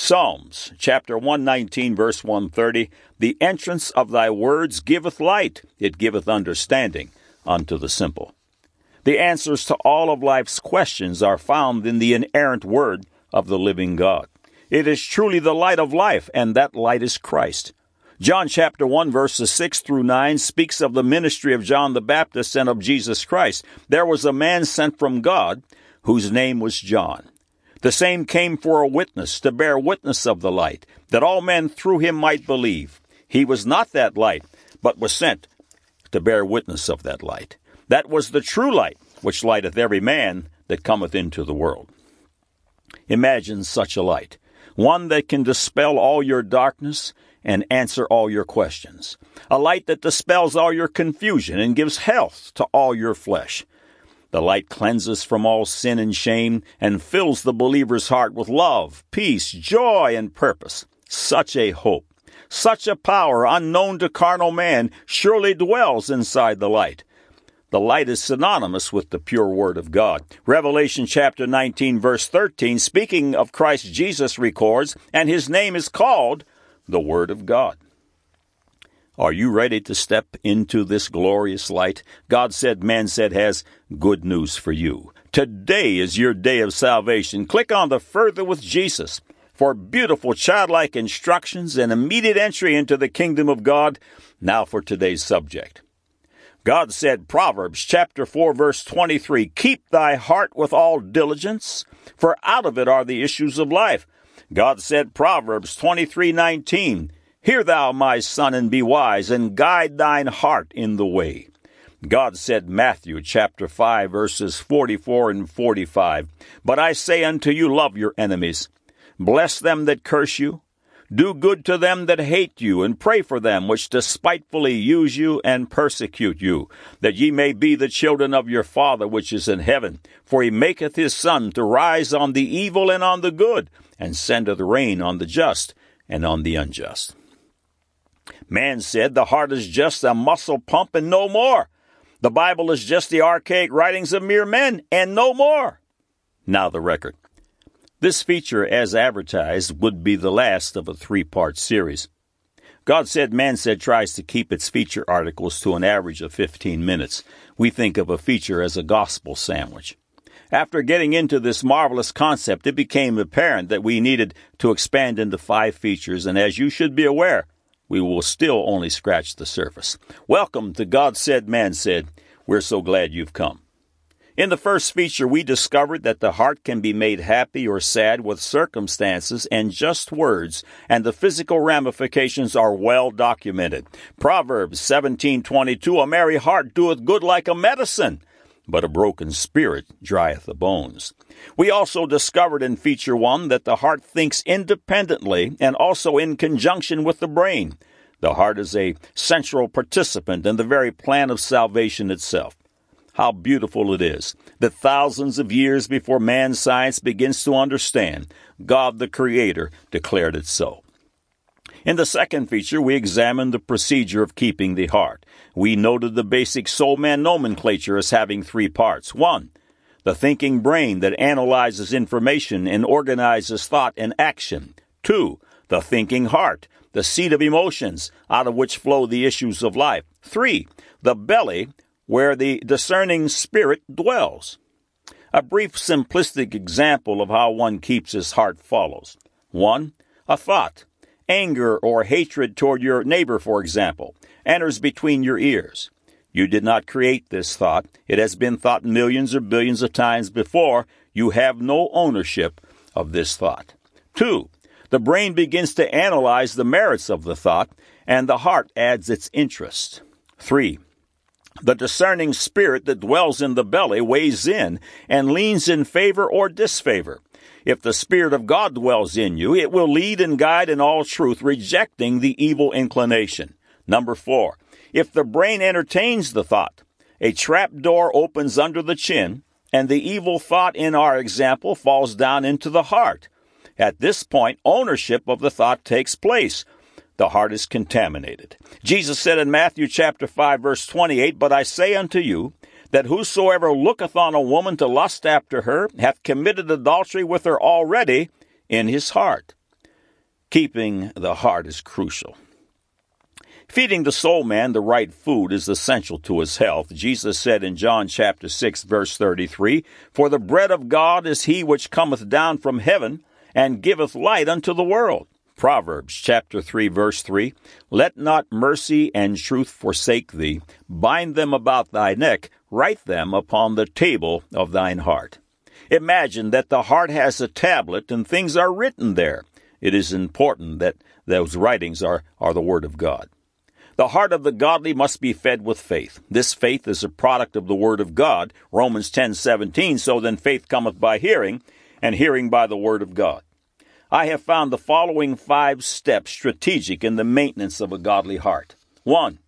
Psalms, chapter 119, verse 130, The entrance of thy words giveth light, it giveth understanding unto the simple. The answers to all of life's questions are found in the inerrant word of the living God. It is truly the light of life, and that light is Christ. John chapter 1, verses 6 through 9 speaks of the ministry of John the Baptist and of Jesus Christ. There was a man sent from God whose name was John. The same came for a witness, to bear witness of the light, that all men through him might believe. He was not that light, but was sent to bear witness of that light. That was the true light, which lighteth every man that cometh into the world. Imagine such a light, one that can dispel all your darkness and answer all your questions, a light that dispels all your confusion and gives health to all your flesh. The light cleanses from all sin and shame and fills the believer's heart with love, peace, joy, and purpose. Such a hope, such a power unknown to carnal man surely dwells inside the light. The light is synonymous with the pure Word of God. Revelation chapter 19, verse 13, speaking of Christ, Jesus records, and his name is called the Word of God. Are you ready to step into this glorious light? God Said, Man Said has good news for you. Today is your day of salvation. Click on the Further with Jesus for beautiful childlike instructions and immediate entry into the kingdom of God. Now for today's subject. God said, Proverbs chapter 4, verse 23, Keep thy heart with all diligence, for out of it are the issues of life. God said, Proverbs 23:19. Hear thou, my son, and be wise, and guide thine heart in the way. God said, Matthew chapter 5, verses 44 and 45, But I say unto you, love your enemies. Bless them that curse you. Do good to them that hate you, and pray for them which despitefully use you and persecute you, that ye may be the children of your Father which is in heaven. For he maketh his sun to rise on the evil and on the good, and sendeth rain on the just and on the unjust. Man said the heart is just a muscle pump and no more. The Bible is just the archaic writings of mere men and no more. Now the record. This feature, as advertised, would be the last of a three-part series. God Said, Man Said tries to keep its feature articles to an average of 15 minutes. We think of a feature as a gospel sandwich. After getting into this marvelous concept, it became apparent that we needed to expand into 5 features, and as you should be aware, we will still only scratch the surface. Welcome to God Said, Man Said. We're so glad you've come. In the first feature, we discovered that the heart can be made happy or sad with circumstances and just words, and the physical ramifications are well documented. Proverbs 17:22, A merry heart doeth good like a medicine, but a broken spirit drieth the bones. We also discovered in feature 1 that the heart thinks independently and also in conjunction with the brain. The heart is a central participant in the very plan of salvation itself. How beautiful it is that thousands of years before man's science begins to understand, God the Creator declared it so. In the second feature, we examined the procedure of keeping the heart. We noted the basic soul-man nomenclature as having 3 parts. 1, the thinking brain that analyzes information and organizes thought and action. 2, the thinking heart, the seat of emotions out of which flow the issues of life. 3, the belly, where the discerning spirit dwells. A brief simplistic example of how one keeps his heart follows. 1. A thought, anger or hatred toward your neighbor, for example, enters between your ears. You did not create this thought. It has been thought millions or billions of times before. You have no ownership of this thought. 2. The brain begins to analyze the merits of the thought, and the heart adds its interest. 3. The discerning spirit that dwells in the belly weighs in and leans in favor or disfavor. If the Spirit of God dwells in you, it will lead and guide in all truth, rejecting the evil inclination. Number 4, if the brain entertains the thought, a trap door opens under the chin, and the evil thought in our example falls down into the heart. At this point, ownership of the thought takes place. The heart is contaminated. Jesus said in Matthew chapter 5, verse 28, But I say unto you, that whosoever looketh on a woman to lust after her hath committed adultery with her already in his heart. Keeping the heart is crucial. Feeding the soul man the right food is essential to his health. Jesus said in John chapter 6, verse 33, "For the bread of God is he which cometh down from heaven and giveth light unto the world." Proverbs chapter 3, verse 3, "Let not mercy and truth forsake thee. Bind them about thy neck. Write them upon the table of thine heart." Imagine that the heart has a tablet and things are written there. It is important that those writings are the Word of God. The heart of the godly must be fed with faith. This faith is a product of the Word of God. Romans 10:17, "So then faith cometh by hearing, and hearing by the Word of God." I have found the following 5 steps strategic in the maintenance of a godly heart. 1.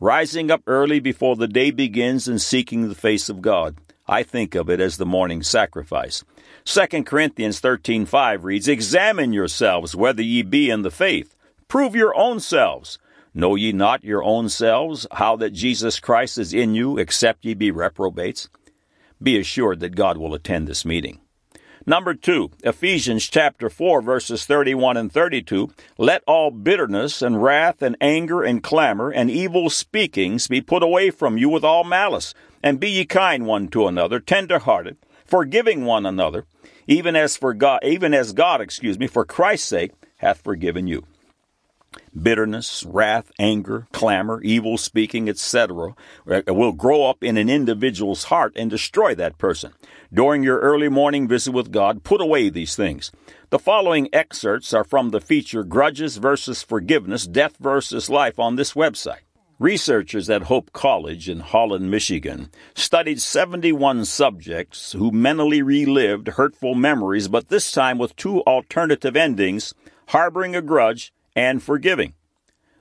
Rising up early before the day begins and seeking the face of God. I think of it as the morning sacrifice. 2 Corinthians 13:5 reads, "Examine yourselves whether ye be in the faith. Prove your own selves. Know ye not your own selves, how that Jesus Christ is in you, except ye be reprobates?" Be assured that God will attend this meeting. Number 2, Ephesians chapter 4, verses 31 and 32, "Let all bitterness and wrath and anger and clamor and evil speakings be put away from you with all malice, and be ye kind one to another, tender-hearted, forgiving one another, even as God, for Christ's sake, hath forgiven you." Bitterness, wrath, anger, clamor, evil speaking, etc. will grow up in an individual's heart and destroy that person. During your early morning visit with God, put away these things. The following excerpts are from the feature Grudges versus Forgiveness, Death versus Life on this website. Researchers at Hope College in Holland, Michigan, studied 71 subjects who mentally relived hurtful memories, but this time with 2 alternative endings, harboring a grudge and forgiving.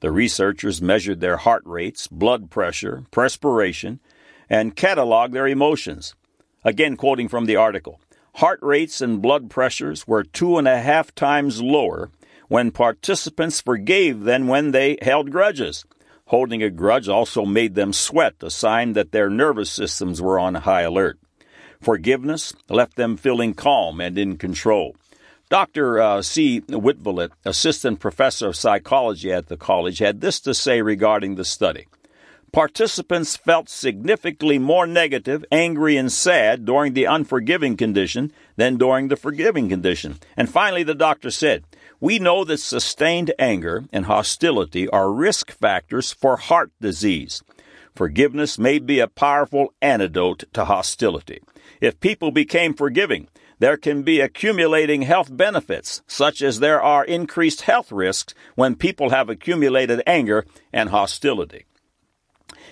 The researchers measured their heart rates, blood pressure, perspiration, and cataloged their emotions. Again, quoting from the article, "Heart rates and blood pressures were 2.5 times lower when participants forgave than when they held grudges. Holding a grudge also made them sweat, a sign that their nervous systems were on high alert. Forgiveness left them feeling calm and in control." Dr. C. Whitbillett, assistant professor of psychology at the college, had this to say regarding the study. "Participants felt significantly more negative, angry, and sad during the unforgiving condition than during the forgiving condition." And finally, the doctor said, "We know that sustained anger and hostility are risk factors for heart disease. Forgiveness may be a powerful antidote to hostility. If people became forgiving, there can be accumulating health benefits, such as there are increased health risks when people have accumulated anger and hostility."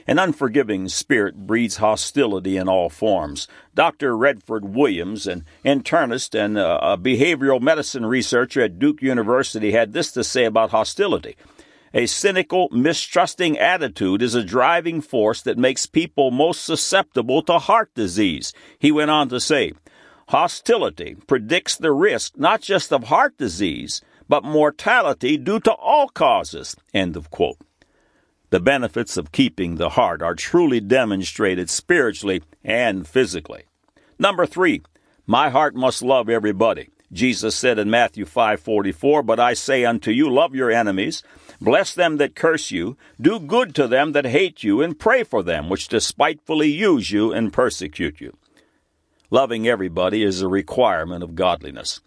An unforgiving spirit breeds hostility in all forms. Dr. Redford Williams, an internist and a behavioral medicine researcher at Duke University, had this to say about hostility. "A cynical, mistrusting attitude is a driving force that makes people most susceptible to heart disease." He went on to say, "Hostility predicts the risk not just of heart disease, but mortality due to all causes." End of quote. The benefits of keeping the heart are truly demonstrated spiritually and physically. Number 3, my heart must love everybody. Jesus said in Matthew 5:44, "But I say unto you, love your enemies, bless them that curse you, do good to them that hate you, and pray for them which despitefully use you and persecute you." Loving everybody is a requirement of godliness.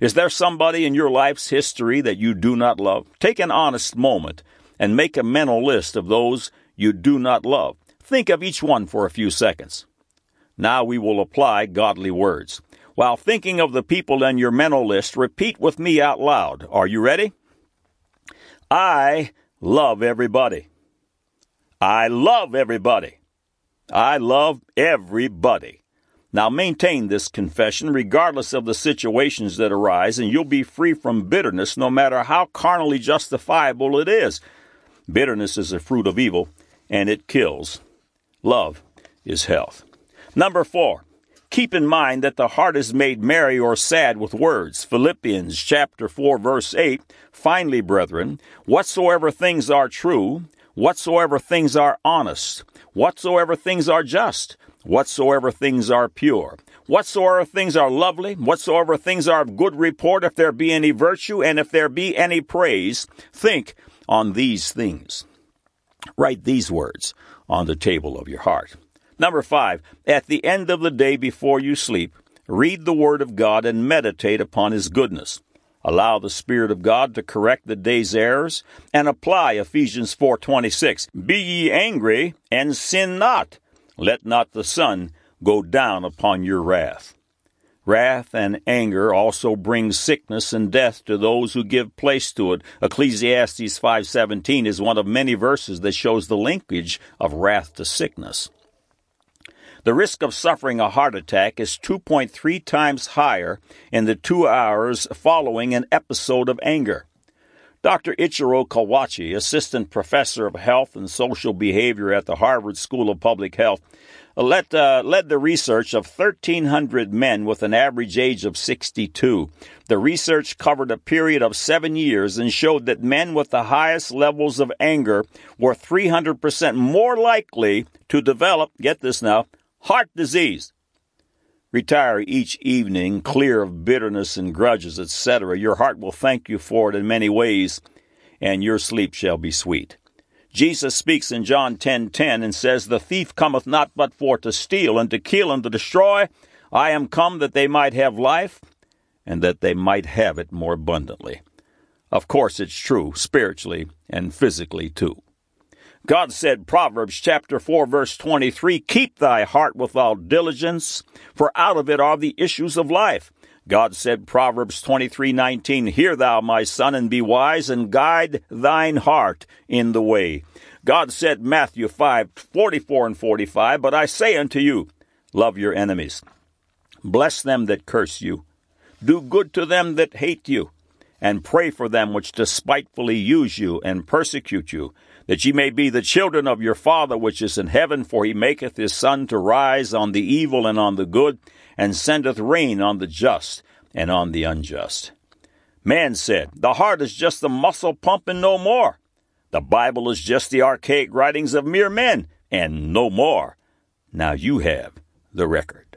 Is there somebody in your life's history that you do not love? Take an honest moment and make a mental list of those you do not love. Think of each one for a few seconds. Now we will apply godly words. While thinking of the people on your mental list, repeat with me out loud. Are you ready? I love everybody. I love everybody. I love everybody. Now maintain this confession regardless of the situations that arise, and you'll be free from bitterness no matter how carnally justifiable it is. Bitterness is a fruit of evil, and it kills. Love is health. Number 4, keep in mind that the heart is made merry or sad with words. Philippians chapter 4, verse 8, "Finally, brethren, whatsoever things are true, whatsoever things are honest, whatsoever things are just, whatsoever things are pure, whatsoever things are lovely, whatsoever things are of good report, if there be any virtue, and if there be any praise, think on these things. Write these words on the table of your heart. Number 5, at the end of the day before you sleep, read the Word of God and meditate upon His goodness. Allow the Spirit of God to correct the day's errors and apply Ephesians 4:26. Be ye angry and sin not. Let not the sun go down upon your wrath. Wrath and anger also bring sickness and death to those who give place to it. Ecclesiastes 5:17 is one of many verses that shows the linkage of wrath to sickness. The risk of suffering a heart attack is 2.3 times higher in the 2 hours following an episode of anger. Dr. Ichiro Kawachi, assistant professor of health and social behavior at the Harvard School of Public Health, led the research of 1,300 men with an average age of 62. The research covered a period of 7 years and showed that men with the highest levels of anger were 300% more likely to develop, get this now, heart disease. Retire each evening, clear of bitterness and grudges, etc. Your heart will thank you for it in many ways, and your sleep shall be sweet. Jesus speaks in John 10:10 and says, "The thief cometh not but for to steal, and to kill, and to destroy. I am come that they might have life, and that they might have it more abundantly." Of course, it's true, spiritually and physically too. God said, Proverbs chapter 4, verse 23, "Keep thy heart with all diligence, for out of it are the issues of life." God said, Proverbs 23:19, "Hear thou, my son, and be wise, and guide thine heart in the way." God said, Matthew 5:44 and 45, "But I say unto you, love your enemies. Bless them that curse you. Do good to them that hate you. And pray for them which despitefully use you and persecute you, that ye may be the children of your Father which is in heaven, for he maketh his sun to rise on the evil and on the good, and sendeth rain on the just and on the unjust." Man said, the heart is just the muscle pump and no more. The Bible is just the archaic writings of mere men and no more. Now you have the record.